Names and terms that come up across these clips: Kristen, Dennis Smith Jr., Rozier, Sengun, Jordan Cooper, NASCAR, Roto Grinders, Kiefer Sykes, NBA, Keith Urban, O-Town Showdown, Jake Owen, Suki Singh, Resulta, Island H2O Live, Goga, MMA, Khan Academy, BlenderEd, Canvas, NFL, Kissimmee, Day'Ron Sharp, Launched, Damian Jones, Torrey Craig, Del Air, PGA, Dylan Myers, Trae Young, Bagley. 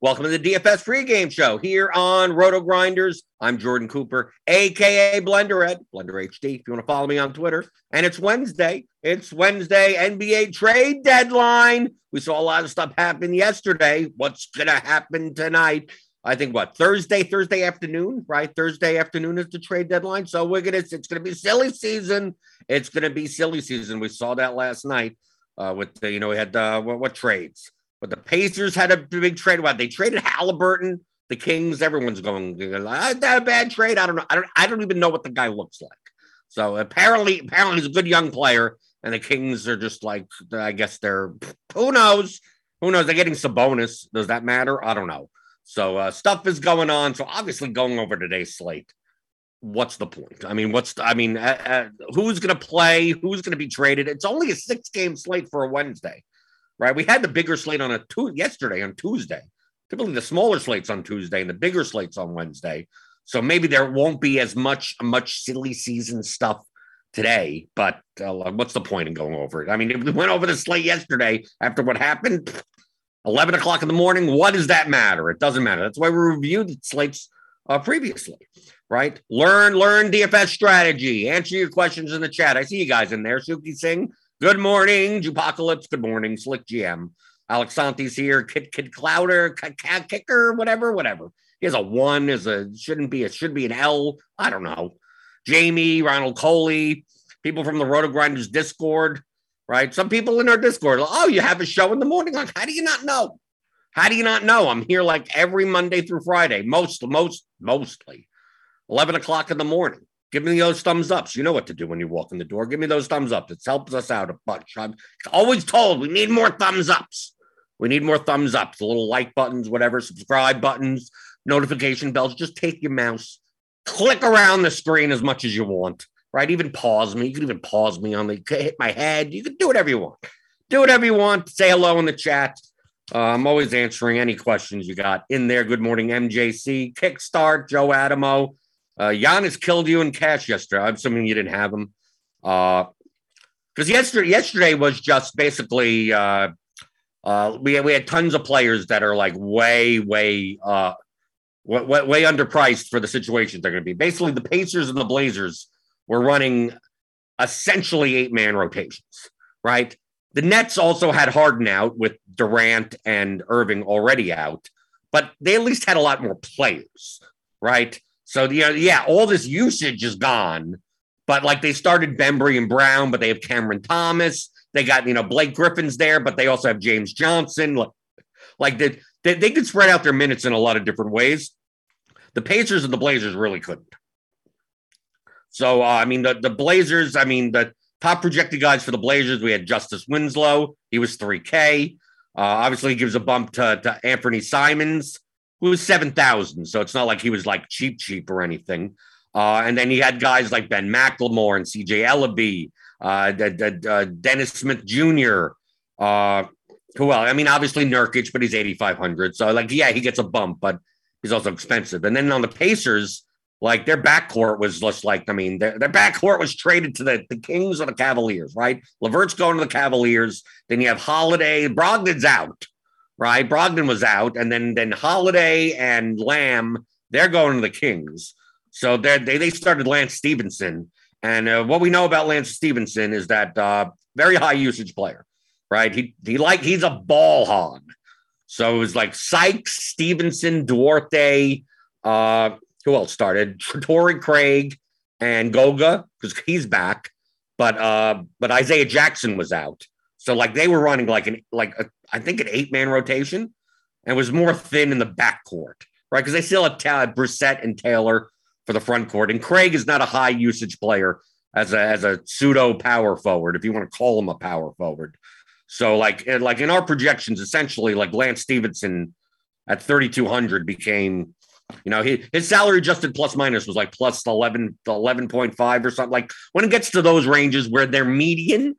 Welcome to the DFS pregame show here on Roto Grinders. I'm Jordan Cooper, a.k.a. BlenderEd, BlenderHD, if you want to follow me on Twitter. And it's Wednesday. It's Wednesday, NBA trade deadline. We saw a lot of stuff happen yesterday. What's going to happen tonight? I think, Thursday afternoon, right? Thursday afternoon is the trade deadline. So it's going to be silly season. It's going to be silly season. We saw that last night we had trades? But the Pacers had a big trade. What, they traded Halliburton, the Kings. Everyone's going, is that a bad trade? I don't know. I don't even know what the guy looks like. So apparently he's a good young player. And the Kings are just like, I guess they're, who knows? They're getting Sabonis. Does that matter? I don't know. So stuff is going on. So obviously going over today's slate, what's the point? I mean, who's going to play? Who's going to be traded? It's only a 6-game slate for a Wednesday. Right, we had the bigger slate on yesterday on Tuesday. Typically, the smaller slates on Tuesday and the bigger slates on Wednesday. So maybe there won't be as much silly season stuff today. But what's the point in going over it? I mean, if we went over the slate yesterday after what happened, 11:00 in the morning. What does that matter? It doesn't matter. That's why we reviewed the slates previously. Right? Learn DFS strategy. Answer your questions in the chat. I see you guys in there. Suki Singh. Good morning, Jupocalypse. Good morning, Slick GM. Alex Santi's here. Kid Clouder, Kicker, whatever. He has a one. Should be an L. I don't know. Jamie, Ronald Coley, people from the Roto Grinders Discord, right? Some people in our Discord. Oh, you have a show in the morning. Like, how do you not know? I'm here like every Monday through Friday, mostly, 11:00 in the morning. Give me those thumbs ups. You know what to do when you walk in the door. Give me those thumbs ups. It helps us out a bunch. I'm always told we need more thumbs ups. The little like buttons, whatever, subscribe buttons, notification bells. Just take your mouse, click around the screen as much as you want, right? Even pause me. You can even pause me on the hit my head. You can do whatever you want. Say hello in the chat. I'm always answering any questions you got in there. Good morning, MJC, Kickstart, Joe Adamo. Giannis killed you in cash yesterday. I'm assuming you didn't have him. Because yesterday was just basically, we had tons of players that are like way underpriced for the situations they're going to be. Basically, the Pacers and the Blazers were running essentially eight-man rotations, right? The Nets also had Harden out with Durant and Irving already out, but they at least had a lot more players, right? So, yeah, all this usage is gone, but, like, they started Bembry and Brown, but they have Cameron Thomas. They got, Blake Griffin's there, but they also have James Johnson. Like they could spread out their minutes in a lot of different ways. The Pacers and the Blazers really couldn't. So, the Blazers, the top projected guys for the Blazers, we had Justice Winslow. He was 3K. Obviously, he gives a bump to Anthony Simons, who was 7,000. So it's not like he was like cheap or anything. And then he had guys like Ben McLemore and CJ Ellaby, Dennis Smith Jr. Obviously Nurkic, but he's 8,500. So, he gets a bump, but he's also expensive. And then on the Pacers, their backcourt was just their backcourt was traded to the Kings or the Cavaliers, right? LeVert's going to the Cavaliers. Then you have Holiday. Brogdon's out, right? Brogdon was out. And then Holiday and Lamb, they're going to the Kings. So they started Lance Stevenson. And what we know about Lance Stevenson is that very high usage player, right? He's a ball hog. So it was Sykes, Stevenson, Duarte, who else started? Torrey Craig and Goga, because he's back. But Isaiah Jackson was out. So they were running an eight-man rotation, and was more thin in the backcourt, right? Because they still had Brissett and Taylor for the front court. And Craig is not a high usage player as a pseudo power forward, if you want to call him a power forward. So in our projections, essentially Lance Stevenson at 3,200 became, his salary adjusted plus minus was plus 11, 11.5 or something. When it gets to those ranges where their median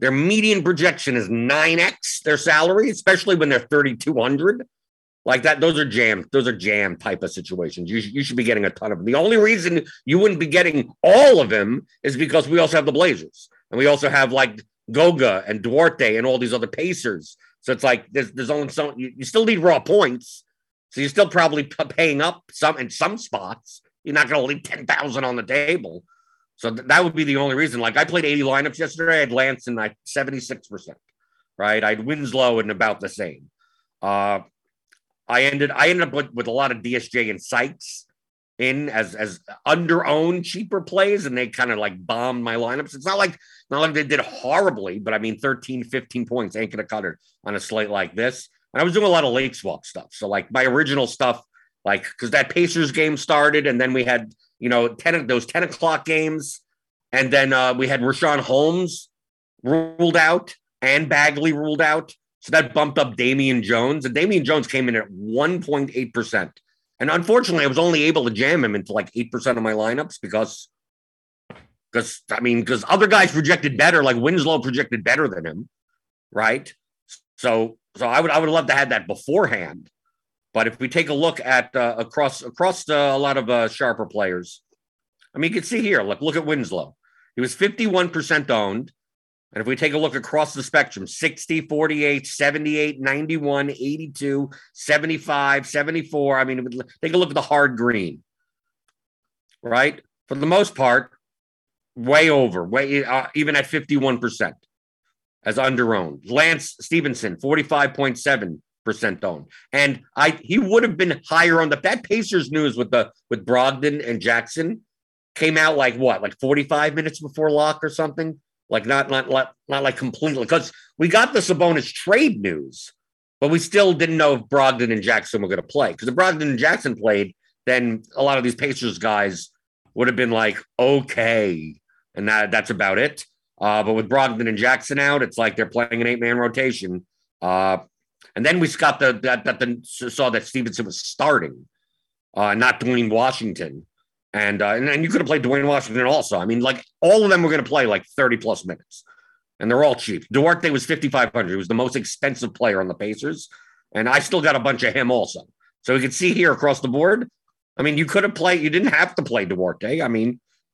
projection is 9X their salary, especially when they're 3,200, those are jam type of situations. You should be getting a ton of them. The only reason you wouldn't be getting all of them is because we also have the Blazers, and we also have Goga and Duarte and all these other Pacers. So it's there's only so you still need raw points. So you're still probably paying up some in some spots. You're not going to leave 10,000 on the table. So that would be the only reason. I played 80 lineups yesterday. I had Lance in 76%, right? I had Winslow in about the same. I ended up with a lot of DSJ and Sykes in as under-owned cheaper plays, and they kind of bombed my lineups. It's not like they did horribly, but 13, 15 points ain't gonna cut it on a slate like this. And I was doing a lot of late swap stuff. So my original stuff, because that Pacers game started, and then we had 10 o'clock games, and then we had Richaun Holmes ruled out and Bagley ruled out. So that bumped up Damian Jones, and Damian Jones came in at 1.8%. And unfortunately, I was only able to jam him into 8% of my lineups because other guys projected better, Winslow projected better than him, right? So I would love to have that beforehand. But if we take a look at across a lot of sharper players, you can see here, look at Winslow. He was 51% owned. And if we take a look across the spectrum, 60, 48, 78, 91, 82, 75, 74. Take a look at the hard green, right? For the most part, even at 51% as underowned. Lance Stevenson, 45.7% owned. And he would have been higher on that Pacers news with Brogdon and Jackson came out 45 minutes before lock or something. Not completely, because we got the Sabonis trade news, but we still didn't know if Brogdon and Jackson were going to play. Because if Brogdon and Jackson played, then a lot of these Pacers guys would have been okay, and that's about it. But with Brogdon and Jackson out, it's they're playing an eight-man rotation. And then we got saw that Stevenson was starting, not Dwayne Washington. And you could have played Dwayne Washington also. All of them were going to play 30-plus minutes. And they're all cheap. Duarte was 5,500. He was the most expensive player on the Pacers. And I still got a bunch of him also. So you can see here across the board, you didn't have to play Duarte.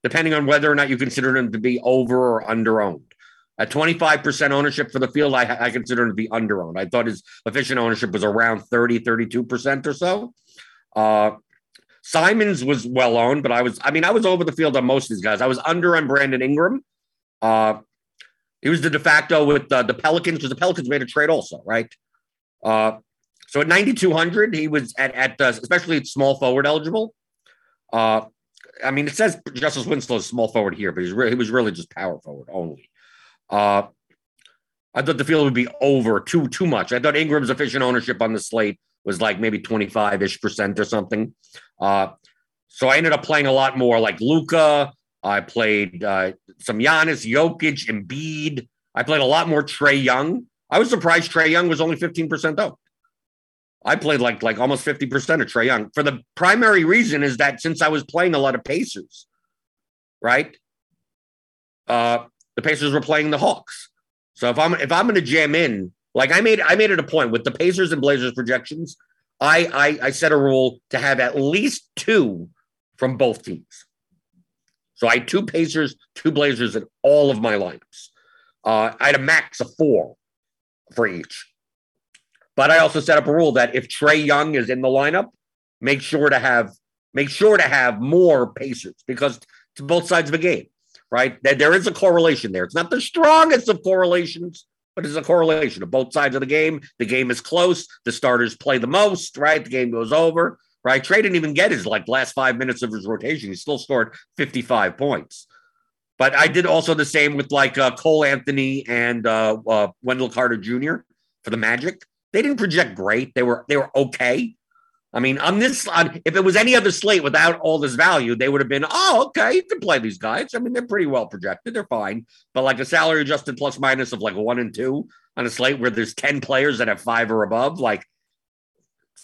Depending on whether or not you considered him to be over or under-owned. At 25% ownership for the field, I consider him to be under-owned. I thought his efficient ownership was around 30, 32% or so. Simons was well owned, but I was over the field on most of these guys. I was under on Brandon Ingram. He was the de facto with the Pelicans because the Pelicans made a trade also, right? So at 9,200, he was at especially at small forward eligible. I mean, it says Justice Winslow is small forward here, but he was really just power forward only. I thought the field would be over too much. I thought Ingram's efficient ownership on the slate was like maybe 25% or something. So I ended up playing a lot more like Luka. I played some Giannis, Jokic, Embiid. I played a lot more Trae Young. I was surprised Trae Young was only 15% out. I played like almost 50% of Trae Young. For the primary reason is that since I was playing a lot of Pacers, right? The Pacers were playing the Hawks. So if I'm going to jam in, like I made it a point with the Pacers and Blazers projections, I set a rule to have at least two from both teams. So I had two Pacers, two Blazers in all of my lineups. I had a max of four for each. But I also set up a rule that if Trae Young is in the lineup, make sure to have more Pacers because it's both sides of a game, right? There is a correlation there. It's not the strongest of correlations, but it's a correlation of both sides of the game. The game is close. The starters play the most, right? The game goes over, right? Trae didn't even get his last 5 minutes of his rotation. He still scored 55 points. But I did also the same with Cole Anthony and Wendell Carter Jr. for the Magic. They didn't project great. They were okay. I mean, if it was any other slate without all this value, they would have been, oh, okay, you can play these guys. I mean, they're pretty well projected. They're fine. But like a salary adjusted plus minus of like 1 and 2 on a slate where there's 10 players that have 5 or above, like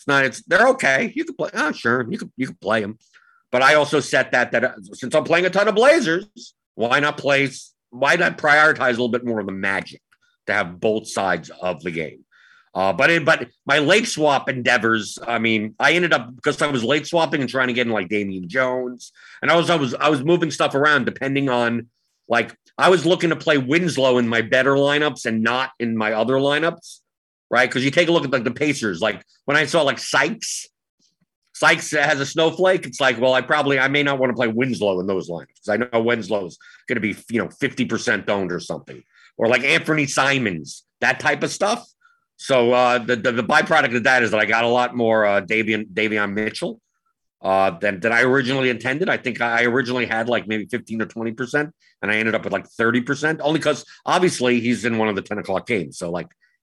they're okay. You can play. Oh, sure. You can play them. But I also set that since I'm playing a ton of Blazers, why not prioritize a little bit more of the Magic to have both sides of the game? But my late swap endeavors, I mean, I ended up because I was late swapping and trying to get in like Damian Jones. And I was moving stuff around depending on I was looking to play Winslow in my better lineups and not in my other lineups. Right. Because you take a look at the Pacers, when I saw Sykes has a snowflake. It's like, well, I may not want to play Winslow in those lineups because I know Winslow's going to be, 50% owned or something, or like Anthony Simons, that type of stuff. So the byproduct of that is that I got a lot more Davion Mitchell than I originally intended. I think I originally had maybe 15 or 20%, and I ended up with 30%, only because obviously he's in one of the 10 o'clock games. So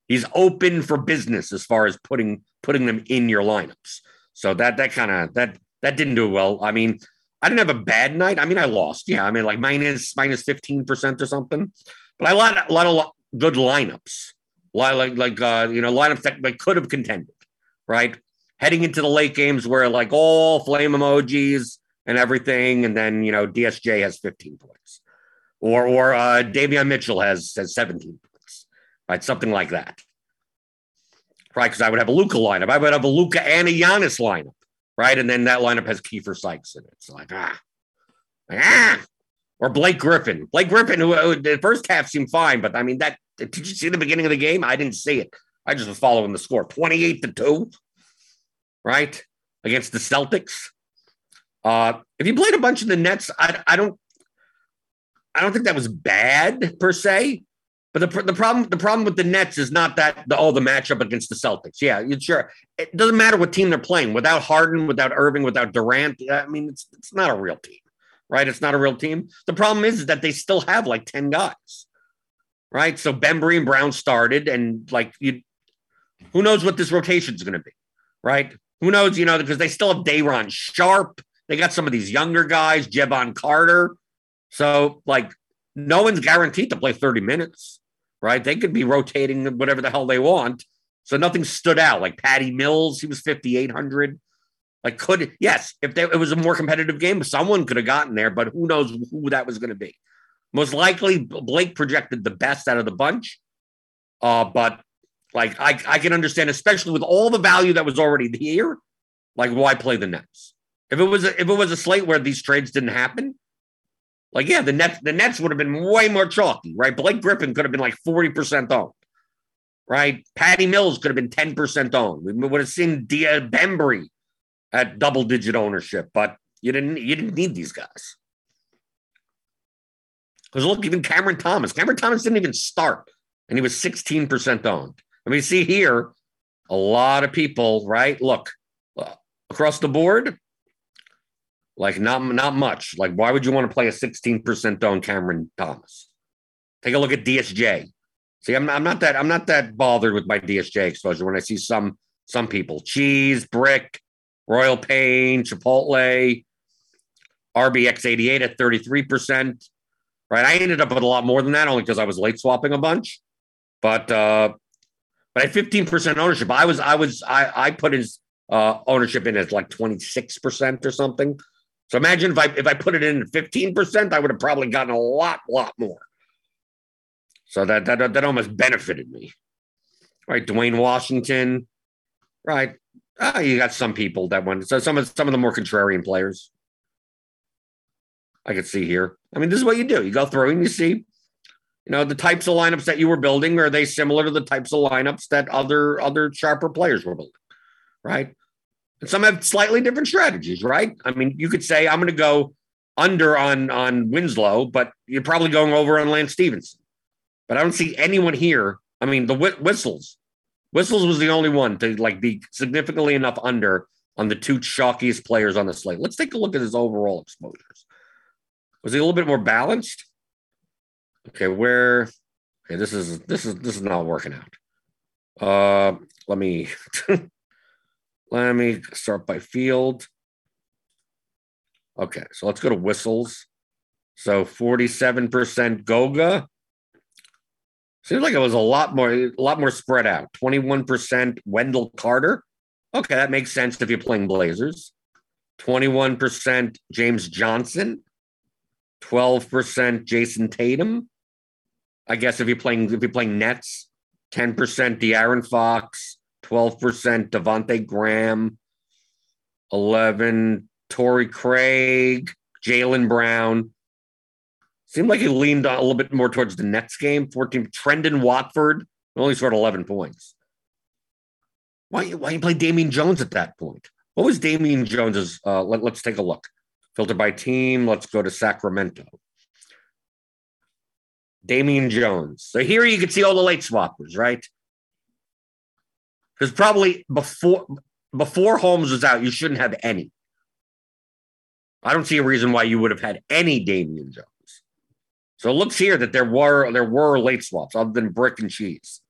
he's open for business as far as putting them in your lineups. So that didn't do well. I mean, I didn't have a bad night. I mean, I lost. Yeah, I mean, minus 15% or something. But I had a lot of good lineups. Lineups that could have contended, right? Heading into the late games where all flame emojis and everything, and then DSJ has 15 points, or Davion Mitchell has 17 points, right? Something like that, right? Because I would have a Luka lineup, I would have a Luka and a Giannis lineup, right? And then that lineup has Kiefer Sykes in it. It's or Blake Griffin. Blake Griffin, who the first half seemed fine, but I mean that. Did you see the beginning of the game? I didn't see it. I just was following the score, 28-2, right, against the Celtics. If you played a bunch of the Nets, I don't think that was bad per se. But the problem with the Nets is not that the matchup against the Celtics. Yeah, sure. It doesn't matter what team they're playing. Without Harden, without Irving, without Durant, I mean, it's not a real team, right? It's not a real team. The problem is that they still have 10 guys. Right. So Bembry and Brown started and who knows what this rotation is going to be. Right. Who knows, because they still have Day'Ron Sharp. They got some of these younger guys, Jevon Carter. So no one's guaranteed to play 30 minutes. Right. They could be rotating whatever the hell they want. So nothing stood out Patty Mills. He was 5,800. If it was a more competitive game, someone could have gotten there, but who knows who that was going to be. Most likely, Blake projected the best out of the bunch. But I can understand, especially with all the value that was already here, why play the Nets? If it was a slate where these trades didn't happen, the Nets would have been way more chalky, right? Blake Griffin could have been 40% owned, right? Patty Mills could have been 10% owned. We would have seen Bembry at double-digit ownership, but you didn't need these guys. Because look, even Cameron Thomas didn't even start, and he was 16% owned. I mean, see here, a lot of people, right? Look, across the board, like not much. Like, why would you want to play a 16% owned Cameron Thomas? Take a look at DSJ. See, I'm not that bothered with my DSJ exposure when I see some people. Cheese, Brick, Royal Pain, Chipotle, RBX88 at 33%. Right, I ended up with a lot more than that only because I was late swapping a bunch. But at 15% ownership, I put his ownership in as like 26% or something. So imagine if I put it in at 15%, I would have probably gotten a lot more. So that almost benefited me. All right, Dwayne Washington. Right, you got some people that went. So some of the more contrarian players. I could see here. I mean, this is what you do. You go through and you see, the types of lineups that you were building, are they similar to the types of lineups that other sharper players were building, right? And some have slightly different strategies, right? I mean, you could say, I'm going to go under on Winslow, but you're probably going over on Lance Stevenson. But I don't see anyone here. I mean, the Whistles. Whistles was the only one to be significantly enough under on the two chalkiest players on the slate. Let's take a look at his overall exposures. Was he a little bit more balanced? Okay, this is not working out. Let me start by field. Okay, so let's go to Whistles. So 47% Goga. Seems like it was a lot more spread out. 21% Wendell Carter. Okay, that makes sense if you're playing Blazers. 21% James Johnson. 12% Jason Tatum. I guess if you're playing Nets, 10% De'Aaron Fox, 12% Devontae Graham, 11 Torrey Craig, Jaylen Brown. Seemed like he leaned a little bit more towards the Nets game. 14 Trendon Watford only scored 11 points. Why you play Damian Jones at that point? What was Damian Jones's? Let's take a look. Filter by team. Let's go to Sacramento. Damian Jones. So here you can see all the late swappers, right? Because probably before Holmes was out, you shouldn't have any. I don't see a reason why you would have had any Damian Jones. So it looks here that there were late swaps other than Brick and Cheese.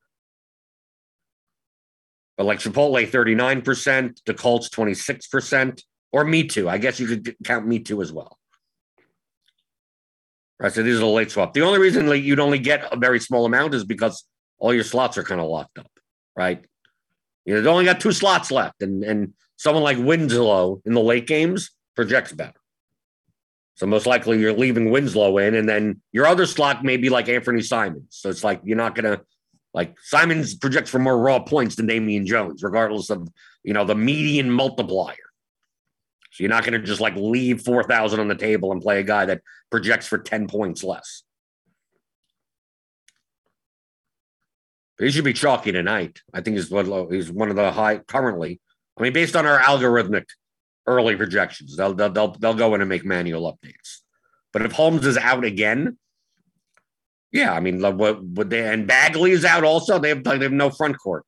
But like Chipotle, 39%, the Colts, 26%. Or Me Too. I guess you could count Me Too as well. Right, so these are the late swap. The only reason you'd only get a very small amount is because all your slots are kind of locked up, right? You've only got two slots left, and someone like Winslow in the late games projects better. So most likely you're leaving Winslow in, and then your other slot may be like Anthony Simons. So it's like you're not going to – like Simons projects for more raw points than Damian Jones, regardless of, the median multiplier. So you're not going to just leave 4,000 on the table and play a guy that projects for 10 points less. But he should be chalky tonight. I think he's one of the high currently. I mean, based on our algorithmic early projections, they'll go in and make manual updates. But if Holmes is out again, yeah, I mean, what would they? And Bagley is out also. They have no front court.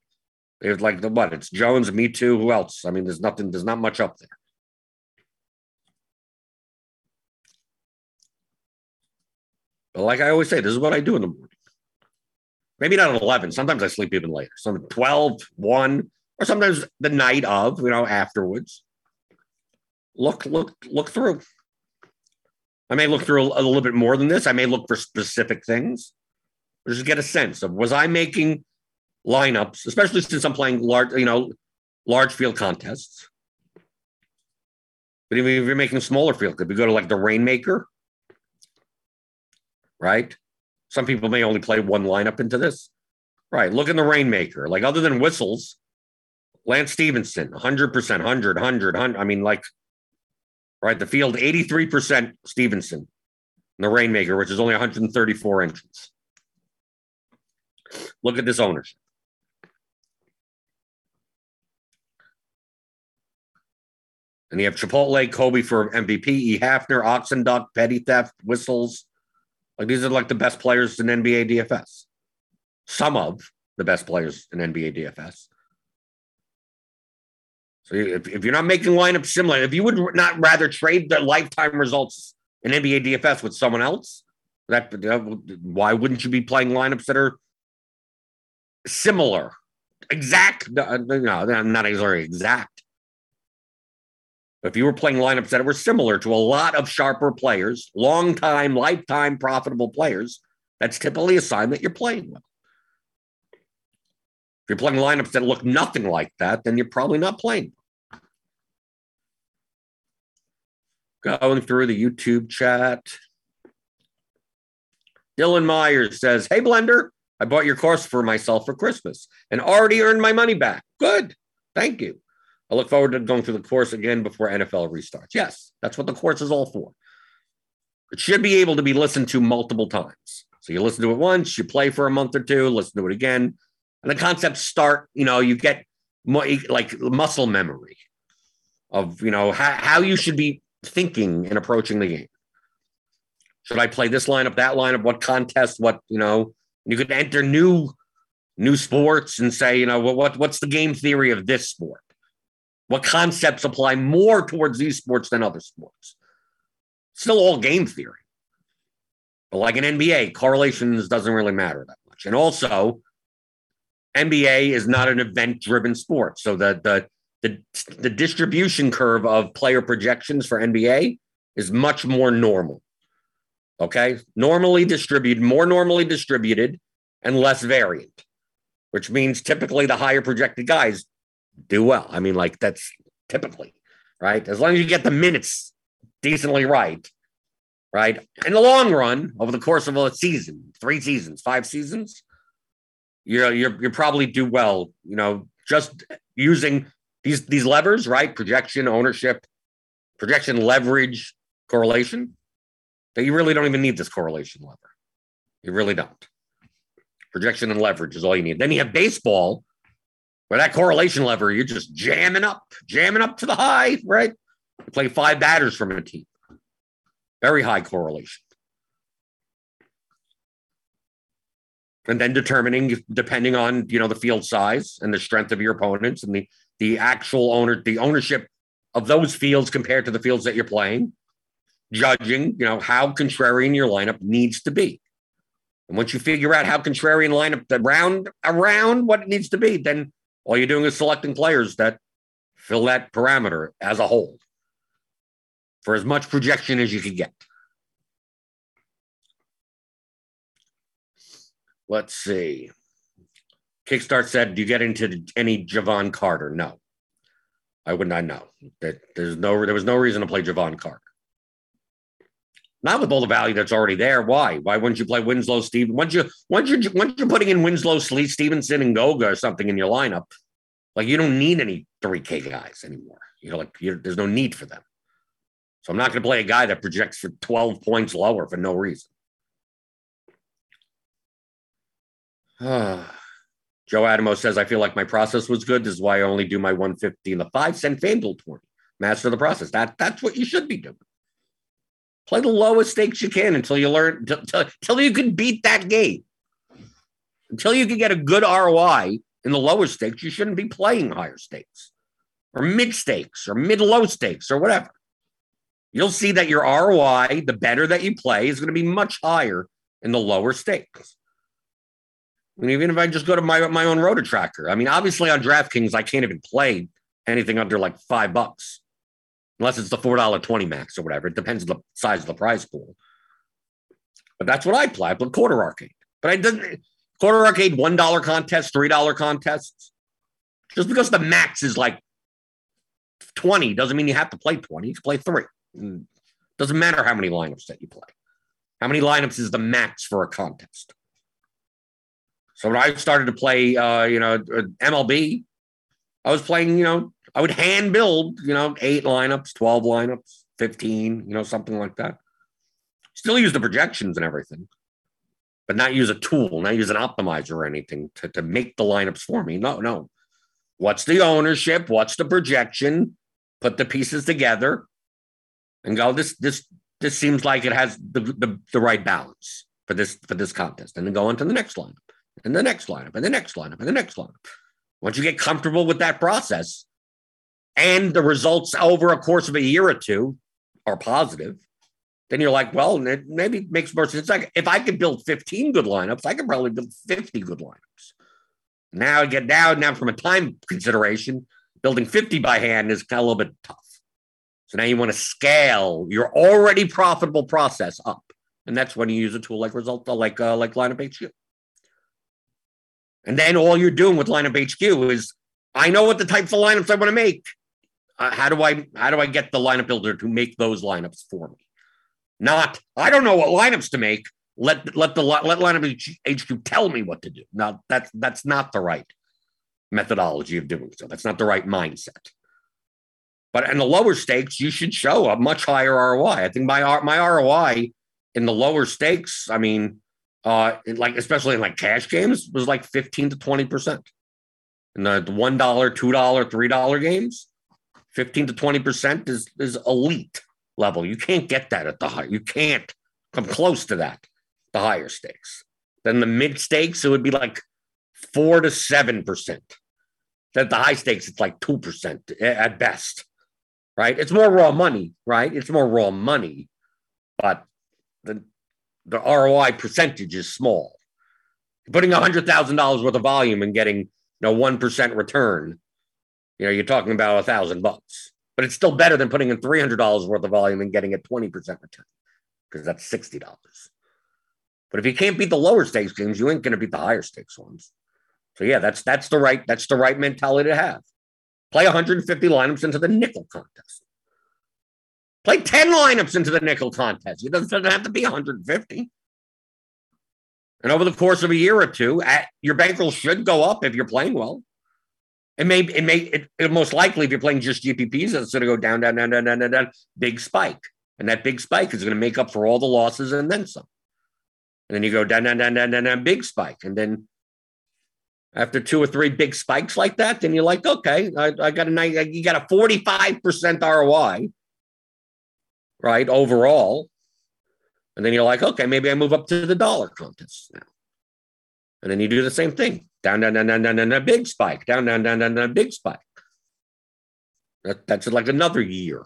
They have it's Jones, Me Too. Who else? I mean, there's not much up there. But like I always say, this is what I do in the morning. Maybe not at 11. Sometimes I sleep even later. Some 12, 1, or sometimes the night of, afterwards. Look through. I may look through a little bit more than this. I may look for specific things. Just get a sense of, was I making lineups, especially since I'm playing large field contests. But even if you're making smaller field, could we go to the Rainmaker? Right? Some people may only play one lineup into this. Right. Look in the Rainmaker. Other than Whistles, Lance Stevenson, 100%, 100. I mean, right, the field, 83% Stevenson in the Rainmaker, which is only 134 entries. Look at this ownership. And you have Chipotle, Kobe for MVP, E. Hafner, Oxenduck, Petty Theft, Whistles. Like, these are like the best players in NBA DFS. Some of the best players in NBA DFS. So if you're not making lineups similar, if you would not rather trade the lifetime results in NBA DFS with someone else, why wouldn't you be playing lineups that are similar? Exact? No, not exactly exact. If you were playing lineups that were similar to a lot of sharper players, long-time, lifetime profitable players, that's typically a sign that you're playing with. If you're playing lineups that look nothing like that, then you're probably not playing. Going through the YouTube chat. Dylan Myers says, hey, Blender, I bought your course for myself for Christmas and already earned my money back. Good. Thank you. I look forward to going through the course again before NFL restarts. Yes, that's what the course is all for. It should be able to be listened to multiple times. So you listen to it once, you play for a month or two, listen to it again. And the concepts start, you get more, like muscle memory of, how you should be thinking and approaching the game. Should I play this lineup, that lineup, what contest, you could enter new sports and say, what's the game theory of this sport? What concepts apply more towards these sports than other sports? Still all game theory. But like an NBA, correlations doesn't really matter that much. And also, NBA is not an event-driven sport. So the distribution curve of player projections for NBA is much more normal. Okay? More normally distributed, and less variant, which means typically the higher projected guys do well. I mean, like, that's typically right. As long as you get the minutes decently right? In the long run, over the course of a season, 3 seasons, 5 seasons, you're probably do well, just using these levers, right? Projection, ownership, projection, leverage, correlation, that you really don't even need this correlation lever. You really don't. Projection and leverage is all you need. Then you have baseball, where that correlation lever, you're just jamming up to the high, right? You play 5 batters from a team. Very high correlation. And then determining, depending on, the field size and the strength of your opponents and the actual ownership of those fields compared to the fields that you're playing, judging, how contrarian your lineup needs to be. And once you figure out how contrarian lineup, around what it needs to be, then all you're doing is selecting players that fill that parameter as a whole for as much projection as you can get. Let's see. Kickstart said, do you get into any Javon Carter? No, I would not know. There was no reason to play Javon Carter. Not with all the value that's already there. Why? Why wouldn't you play Winslow Stevenson? Once you're putting in Winslow, Stevenson, and Goga or something in your lineup, like, you don't need any 3K guys anymore. There's no need for them. So I'm not going to play a guy that projects for 12 points lower for no reason. Joe Adamo says, I feel like my process was good. This is why I only do my 150 and the 5-cent Fandle tournament. Master the process. That's what you should be doing. Play the lowest stakes you can until you learn, until you can beat that game. Until you can get a good ROI in the lower stakes, you shouldn't be playing higher stakes or mid stakes or mid-low stakes or whatever. You'll see that your ROI, the better that you play, is going to be much higher in the lower stakes. And even if I just go to my own Roto tracker, I mean, obviously on DraftKings, I can't even play anything under like $5. Unless it's the $4.20 max or whatever. It depends on the size of the prize pool. But that's what I play. I play Quarter Arcade. But I didn't. Quarter Arcade, $1 contests, $3 contests. Just because the max is like 20 doesn't mean you have to play 20. You can play 3. It doesn't matter how many lineups that you play. How many lineups is the max for a contest? So when I started to play, MLB, I was playing, I would hand build, 8 lineups, 12 lineups, 15, something like that. Still use the projections and everything, but not use a tool, not use an optimizer or anything to make the lineups for me. No. What's the ownership? What's the projection? put the pieces together and go, this seems like it has the right balance for this contest, and then go into the next lineup and the next lineup and the next lineup and the next lineup. Once you get comfortable with that process and the results over a course of a year or two are positive, then you're like, well, it maybe makes more sense. If I could build 15 good lineups, I could probably build 50 good lineups. Now from a time consideration, building 50 by hand is kind of a little bit tough. So now you want to scale your already profitable process up. And that's when you use a tool like Resulta, like Lineup HQ. And then all you're doing with Lineup HQ is, I know what the types of lineups I want to make. How do I get the lineup builder to make those lineups for me? Not, I don't know what lineups to make. Let Lineup HQ tell me what to do. Now, that's not the right methodology of doing so. That's not the right mindset. But in the lower stakes, you should show a much higher ROI. I think my ROI in the lower stakes, I mean, especially in cash games, was 15 to 20%. In the $1, $2, $3 games, 15 to 20% is elite level. You can't get that at the high. You can't come close to that, the higher stakes. Then the mid stakes, it would be 4 to 7%. Then the high stakes, it's 2% at best, right? It's more raw money, right? It's more raw money, but the ROI percentage is small. Putting $100,000 worth of volume and getting 1% return, you're talking about $1,000, but it's still better than putting in $300 worth of volume and getting a 20% return, because that's $60. But if you can't beat the lower stakes games, you ain't going to beat the higher stakes ones. So yeah, that's the right mentality to have. Play 150 lineups into the nickel contest. Play 10 lineups into the nickel contest. It doesn't have to be 150. And over the course of a year or two, your bankroll should go up if you're playing well. It most likely, if you're playing just GPPs, it's going to go down, big spike. And that big spike is going to make up for all the losses and then some. And then you go down, big spike. And then after two or three big spikes like that, then you're like, okay, you got a 45% ROI, right, overall. And then you're like, okay, maybe I move up to the dollar contest now. And then you do the same thing. Down, big spike. Down, big spike. That's another year.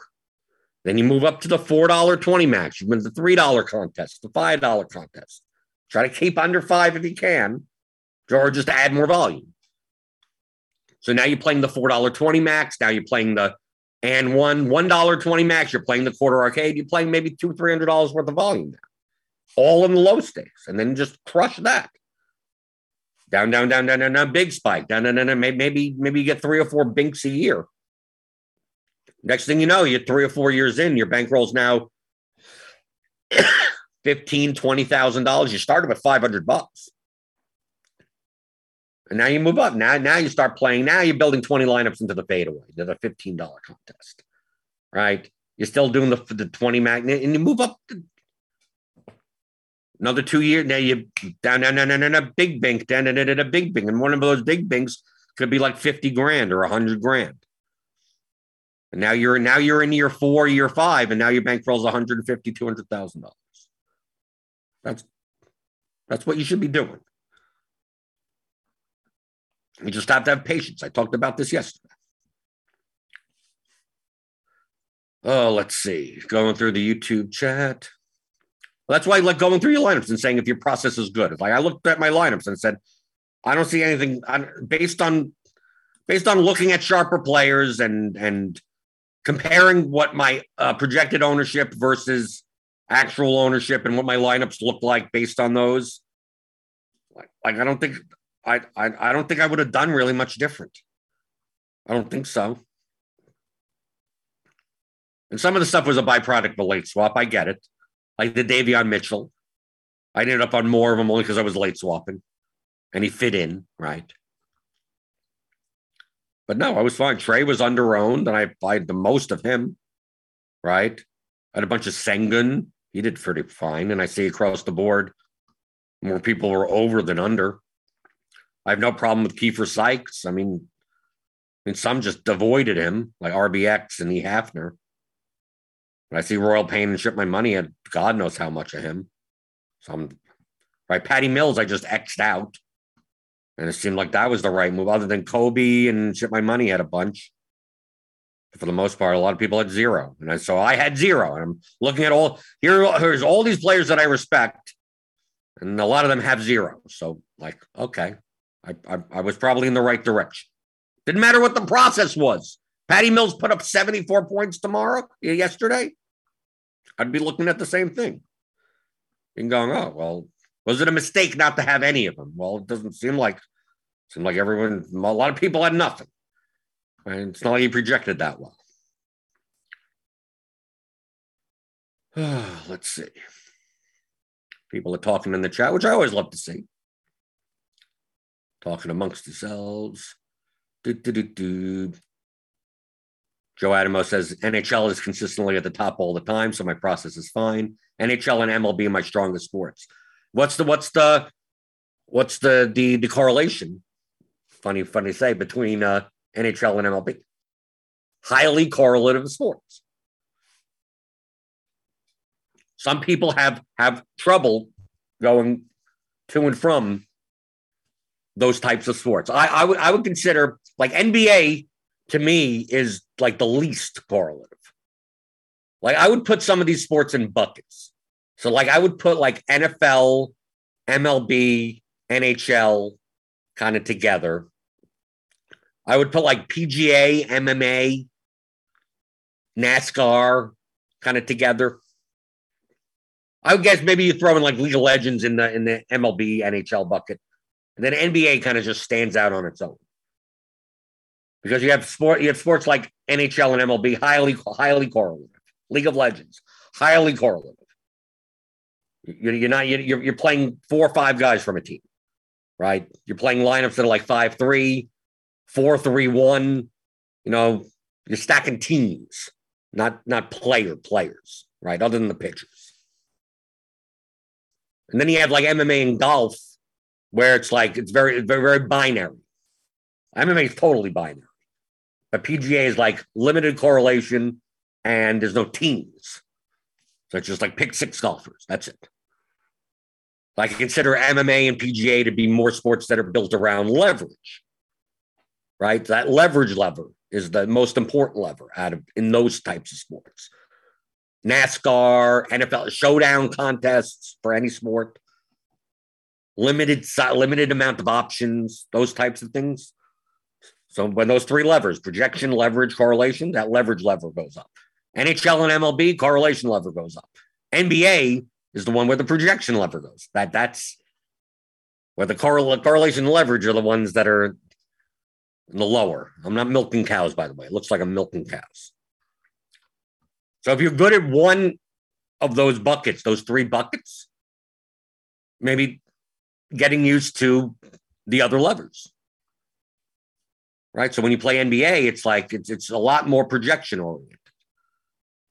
Then you move up to the $4.20 max. You win the $3 contest, the $5 contest. Try to keep under $5 if you can, or just add more volume. So now you're playing the $4.20 max. Now you're playing the $1.20 max. You're playing the quarter arcade. You're playing maybe $200, $300 worth of volume now, all in the low stakes, and then just crush that. Down, big spike. Down, maybe you get 3 or 4 binks a year. Next thing you know, you're 3 or 4 years in, your bankroll's now $15,000, $20,000. You started with $500. And now you move up. Now you start playing. Now you're building 20 lineups into the fadeaway, to the $15 contest, right? You're still doing the 20 magnet, and you move up another 2 years. Now you down, big bink, down, big bink. And one of those big binks could be $50,000 or $100,000. And now you're in year 4, year 5, and now your bankroll's $150,000, $200,000. That's what you should be doing. You just have to have patience. I talked about this yesterday. Oh, let's see. Going through the YouTube chat. Well, that's why I going through your lineups and saying if your process is good. It's I looked at my lineups and said, I don't see anything based on looking at sharper players and comparing what my projected ownership versus actual ownership and what my lineups look like based on those. I don't think I would have done really much different. I don't think so. And some of the stuff was a byproduct of a late swap. I get it. Like the Davion Mitchell. I ended up on more of them only because I was late swapping. And he fit in, right? But no, I was fine. Trey was under-owned, and I applied the most of him, right? I had a bunch of Sengun. He did pretty fine. And I see across the board, more people were over than under. I have no problem with Kiefer Sykes. I mean, And some just avoided him, like RBX and E. Hafner. But I see Royal Pain and Ship My Money at God knows how much of him. So I'm right. Patty Mills, I just X'd out. And it seemed like that was the right move, other than Kobe and Ship My Money had a bunch. But for the most part, a lot of people had zero. And so I had zero. And I'm looking at all, here's all these players that I respect. And a lot of them have zero. So like, okay, I was probably in the right direction. Didn't matter what the process was. Patty Mills put up 74 points yesterday. I'd be looking at the same thing and going, oh, well, was it a mistake not to have any of them? Well, it doesn't seem like everyone, a lot of people had nothing. And it's not like he projected that well. Let's see. People are talking in the chat, which I always love to see. Talking amongst themselves. Joe Adamo says, NHL is consistently at the top all the time, so my process is fine. NHL and MLB are my strongest sports. What's the correlation? Funny to say, between NHL and MLB. Highly correlative sports. Some people have trouble going to and from those types of sports. I would consider, like, NBA to me is like the least correlative. Like, I would put some of these sports in buckets. So like I would put like NFL, MLB, NHL kind of together. I would put like PGA, MMA, NASCAR kind of together. I would guess maybe you throw in like League of Legends in the MLB, NHL bucket. And then NBA kind of just stands out on its own. Because you have sports like NHL and MLB, highly correlative. League of Legends, highly correlative. You're playing 4 or 5 guys from a team, right? You're playing lineups that are like 5-3, 4-3-1. You know, you're stacking teams, not players, right? Other than the pitchers. And then you have like MMA and golf, where it's like it's very, very, very binary. MMA is totally binary, but PGA is like limited correlation, and there's no teams. So it's just like pick 6 golfers. That's it. I consider MMA and PGA to be more sports that are built around leverage, right? That leverage lever is the most important lever in those types of sports. NASCAR, NFL, showdown contests for any sport, limited amount of options, those types of things. So when those 3 levers, projection, leverage, correlation, that leverage lever goes up. NHL and MLB, correlation lever goes up. NBA is the one where the projection lever goes. That's where the correlation and leverage are the ones that are in the lower. I'm not milking cows, by the way. It looks like I'm milking cows. So if you're good at one of those buckets, those 3 buckets, maybe getting used to the other levers. Right? So when you play NBA, it's like it's a lot more projection oriented.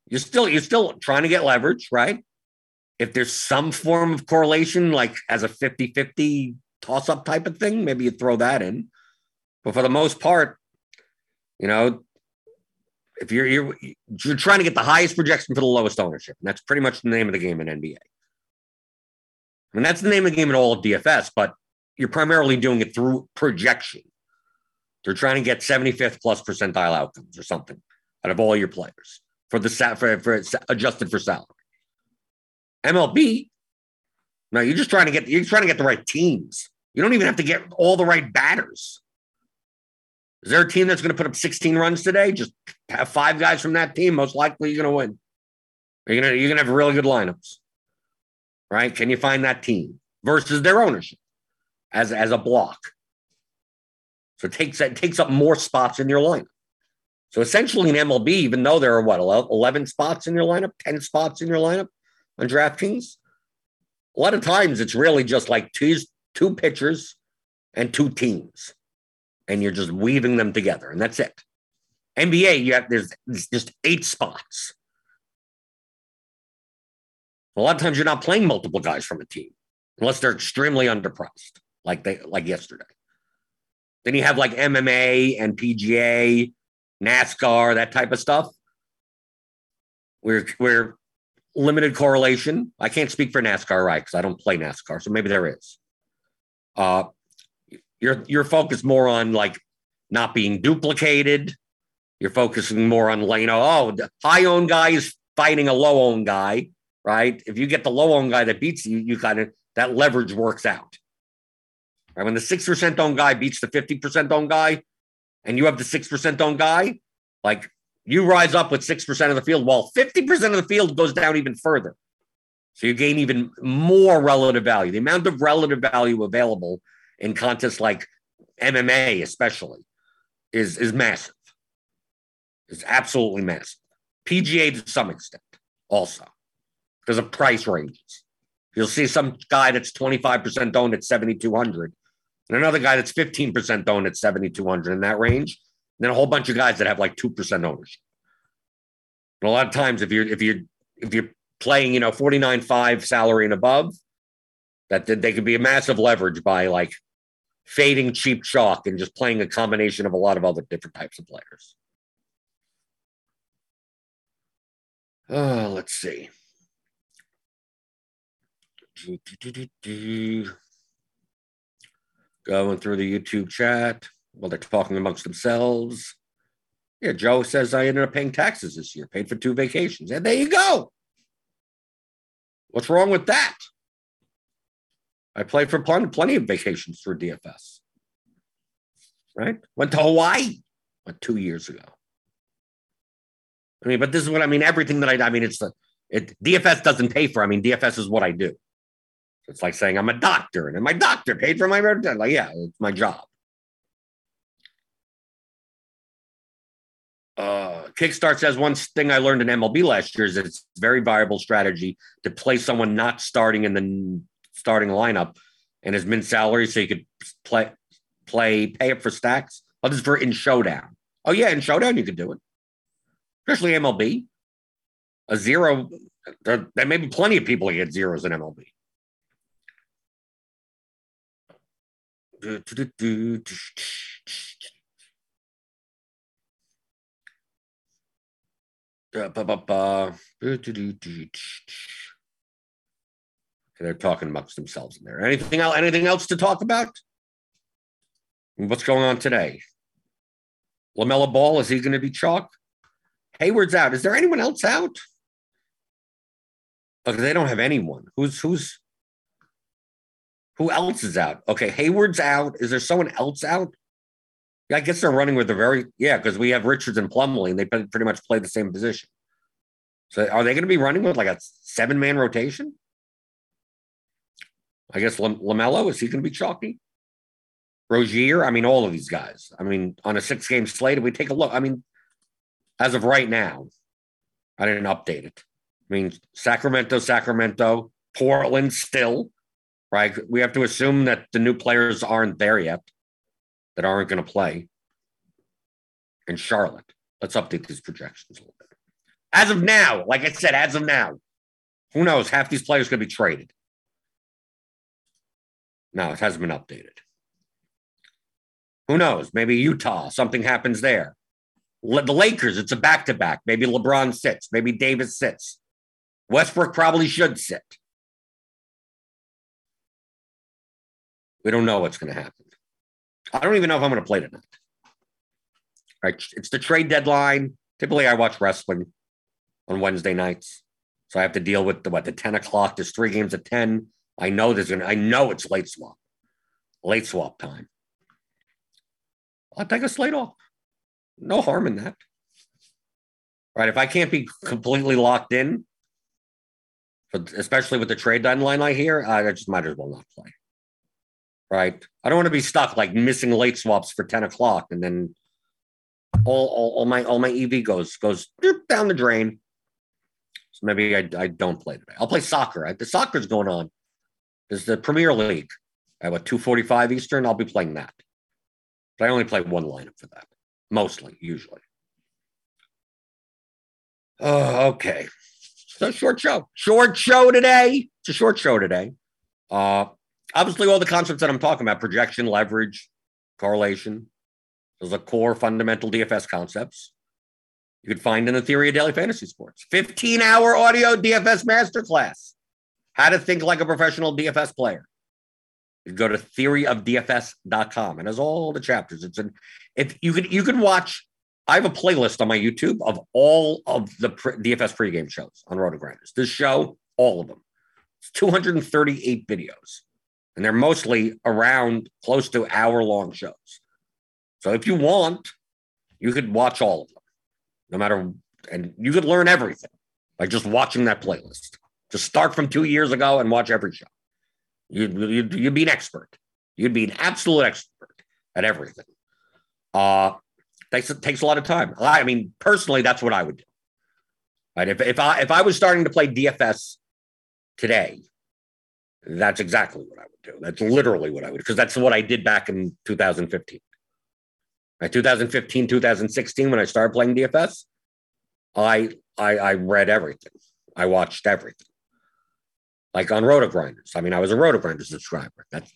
You're still trying to get leverage, right? If there's some form of correlation, like as a 50-50 toss-up type of thing, maybe you throw that in. But for the most part, you know, if you're trying to get the highest projection for the lowest ownership, and that's pretty much the name of the game in NBA. I mean, that's the name of the game in all of DFS, but you're primarily doing it through projection. They're trying to get 75th plus percentile outcomes or something out of all your players for adjusted for salary. MLB, no, you're just trying to get the right teams. You don't even have to get all the right batters. Is there a team that's going to put up 16 runs today? Just have 5 guys from that team. Most likely you're going to win. You're going to have really good lineups, right? Can you find that team versus their ownership as a block? So it takes up more spots in your lineup. So essentially in MLB, even though there are, 11 spots in your lineup, 10 spots in your lineup on DraftKings, a lot of times it's really just like two pitchers and 2 teams, and you're just weaving them together, and that's it. NBA, there's just 8 spots. A lot of times you're not playing multiple guys from a team, unless they're extremely underpriced, like yesterday. Then you have like MMA and PGA, NASCAR, that type of stuff. We're limited correlation. I can't speak for NASCAR, right? Because I don't play NASCAR, so maybe there is. You're focused more on like not being duplicated. You're focusing more on, you know, oh, the high-owned guy is fighting a low-owned guy, right? If you get the low-owned guy that beats you, you kind of, that leverage works out. Right? When the 6% owned guy beats the 50% owned guy, and you have the 6% owned guy, like, you rise up with 6% of the field, while 50% of the field goes down even further. So you gain even more relative value. The amount of relative value available in contests like MMA, especially, is massive. It's absolutely massive. PGA to some extent also, because of price ranges. You'll see some guy that's 25% owned at 7,200 and another guy that's 15% owned at 7,200 in that range. And then a whole bunch of guys that have like 2% ownership. And a lot of times, if you're playing, you know, 49.5 salary and above, that they could be a massive leverage by like fading cheap chalk and just playing a combination of a lot of other different types of players. Let's see. Going through the YouTube chat. Well, they're talking amongst themselves. Yeah, Joe says, I ended up paying taxes this year, paid for 2 vacations. And there you go. What's wrong with that? I played for plenty of vacations through DFS. Right? Went to Hawaii like 2 years ago. I mean, but this is what I mean. Everything that I mean, DFS doesn't pay for. I mean, DFS is what I do. It's like saying I'm a doctor and my doctor paid for my, like, yeah, it's my job. Kickstart says one thing I learned in MLB last year is that it's a very viable strategy to play someone not starting in the starting lineup and his min salary, so you could pay up for stacks. Oh, this is for in showdown. Oh yeah, in showdown you could do it, especially MLB. A zero, there may be plenty of people who get zeros in MLB. They're talking amongst themselves in there. Anything else to talk about? What's going on today? LaMelo Ball, is he going to be chalk? Hayward's out. Is there anyone else out? Because they don't have anyone. Who else is out? Okay, Hayward's out. Is there someone else out? Yeah, I guess they're running with because we have Richards and Plumlee, and they pretty much play the same position. So are they going to be running with like a 7-man rotation? I guess LaMelo, is he going to be chalky? Rozier, I mean, all of these guys. I mean, on a 6-game slate, if we take a look, I mean, as of right now, I didn't update it. I mean, Sacramento, Portland still, right? We have to assume that the new players aren't there yet, that aren't going to play. And Charlotte. Let's update these projections a little bit. As of now, like I said, who knows? Half these players could be traded. No, it hasn't been updated. Who knows? Maybe Utah, something happens there. The Lakers, it's a back-to-back. Maybe LeBron sits. Maybe Davis sits. Westbrook probably should sit. We don't know what's going to happen. I don't even know if I'm going to play tonight. All right, it's the trade deadline. Typically, I watch wrestling on Wednesday nights, so I have to deal with the 10 o'clock. There's 3 games at 10. I know it's late swap time. I'll take a slate off. No harm in that, right? If I can't be completely locked in, especially with the trade deadline I hear, I just might as well not play, right? I don't want to be stuck like missing late swaps for 10 o'clock, and then all my EV goes down the drain. So maybe I don't play today. I'll play soccer. Right? The soccer's going on. There's the Premier League at 2:45 Eastern. I'll be playing that, but I only play one lineup for that. Mostly, usually. Okay. So short show. Short show today. It's a short show today. Obviously, all the concepts that I'm talking about, projection, leverage, correlation. Those are core fundamental DFS concepts you could find in the Theory of Daily Fantasy Sports. 15-hour audio DFS masterclass. How to think like a professional DFS player. You go to theoryofdfs.com and it has all the chapters. It's an, if you can watch, I have a playlist on my YouTube of all of the DFS pregame shows on Roto Grinders. This show, all of them. It's 238 videos. And they're mostly around close to hour-long shows. So if you want, you could watch all of them, no matter, and you could learn everything by just watching that playlist. Just start from 2 years ago and watch every show. You'd be an expert. You'd be an absolute expert at everything. Takes a lot of time. I mean, personally, that's what I would do. Right? If I was starting to play DFS today, that's exactly what I would do. That's literally what I would do, because that's what I did back in 2015. Right, 2015, 2016, when I started playing DFS, I read everything. I watched everything. Like on Roto Grinders. I mean, I was a Roto Grinders subscriber. That's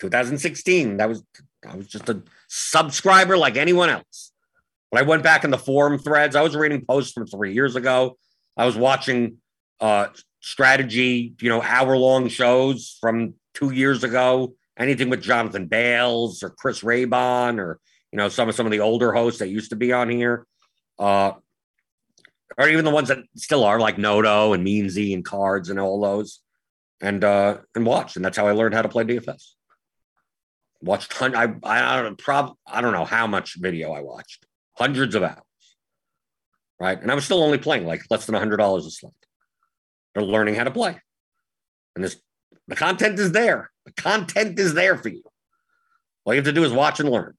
2016. I was just a subscriber like anyone else. When I went back in the forum threads, I was reading posts from 3 years ago. I was watching strategy, hour-long shows from 2 years ago. Anything with Jonathan Bales or Chris Raybon or, some of the older hosts that used to be on here. Or even the ones that still are, like Noto and Meansy and Cards and all those. And watched. And that's how I learned how to play DFS. Watched, I don't know how much video I watched. Hundreds of hours. Right? And I was still only playing like less than $100 a slot. They're learning how to play. And the content is there. The content is there for you. All you have to do is watch and learn.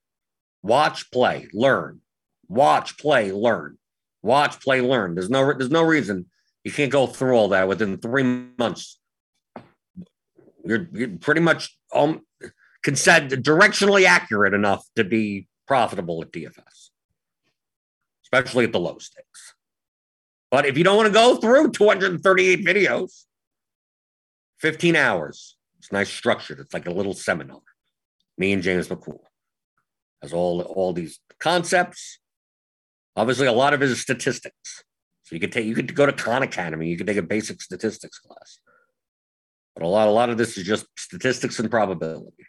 Watch, play, learn. Watch, play, learn. Watch, play, learn. There's no reason you can't go through all that within 3 months. You're pretty much directionally accurate enough to be profitable at DFS, especially at the low stakes. But if you don't want to go through 238 videos, 15 hours, it's nice structured. It's like a little seminar. Me and James McCool has all these concepts. Obviously, a lot of it is statistics. So you could go to Khan Academy. You could take a basic statistics class. But a lot of this is just statistics and probability.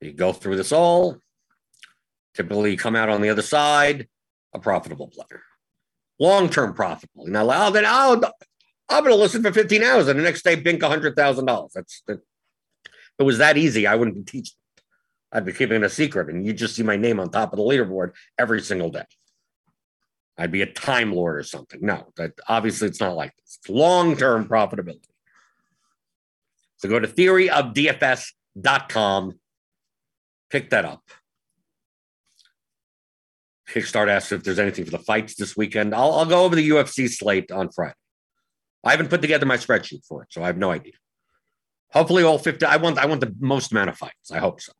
You go through this all. Typically, you come out on the other side, a profitable player. Long-term profitable. You're not like, I'm going to listen for 15 hours and the next day bink $100,000. If it was that easy, I wouldn't be teaching. I'd be keeping it a secret, and you just see my name on top of the leaderboard every single day. I'd be a time lord or something. No, obviously it's not like this. It's long-term profitability. So go to theoryofdfs.com. Pick that up. Kickstart asks if there's anything for the fights this weekend. I'll go over the UFC slate on Friday. I haven't put together my spreadsheet for it, so I have no idea. Hopefully all 50. I want the most amount of fights. I hope so.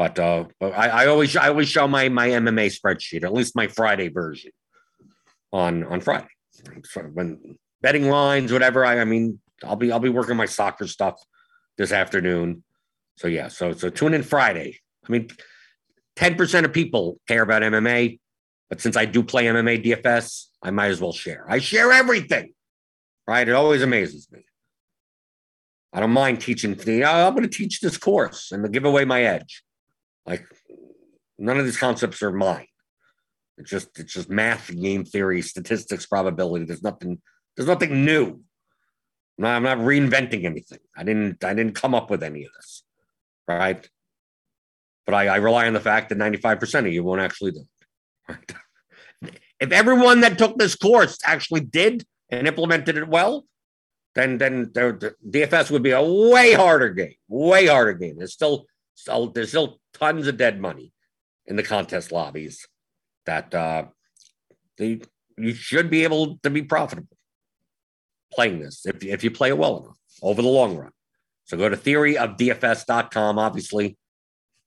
But I always show my MMA spreadsheet, or at least my Friday version, on Friday. So when betting lines, whatever. I mean, I'll be working my soccer stuff this afternoon. So yeah, so tune in Friday. I mean, 10% of people care about MMA, but since I do play MMA DFS, I might as well share. I share everything, right? It always amazes me. I don't mind teaching. I'm going to teach this course and give away my edge. Like, none of these concepts are mine. It's just math, game theory, statistics, probability. There's nothing new. I'm not reinventing anything. I didn't come up with any of this, right? But I rely on the fact that 95% of you won't actually do it. Right? If everyone that took this course actually did and implemented it well, then the DFS would be a way harder game. Way harder game. There's still tons of dead money in the contest lobbies that you should be able to be profitable playing this if you play it well enough over the long run. So go to theoryofdfs.com, obviously.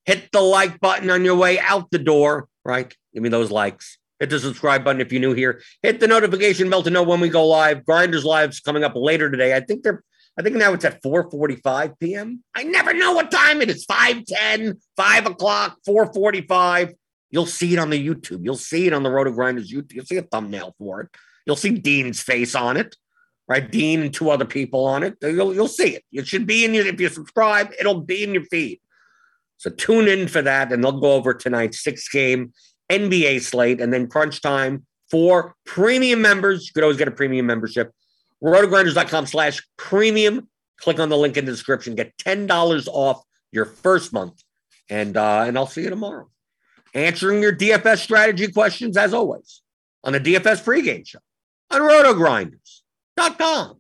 Hit the like button on your way out the door, right? Give me those likes. Hit the subscribe button if you're new here. Hit the notification bell to know when we go live. Grinders Live's coming up later today. I think they're I think now it's at 4:45 p.m. I never know what time it is. 5:10, 5 o'clock, 4:45. You'll see it on the YouTube. You'll see it on the Roto Grinders YouTube. You'll see a thumbnail for it. You'll see Dean's face on it, right? Dean and two other people on it. You'll see it. It should be in your, if you subscribe, it'll be in your feed. So tune in for that, and they'll go over tonight's six-game NBA slate, and then crunch time for premium members. You could always get a premium membership. RotoGrinders.com/premium. Click on the link in the description. Get $10 off your first month, and I'll see you tomorrow. Answering your DFS strategy questions, as always, on the DFS pregame show on RotoGrinders.com.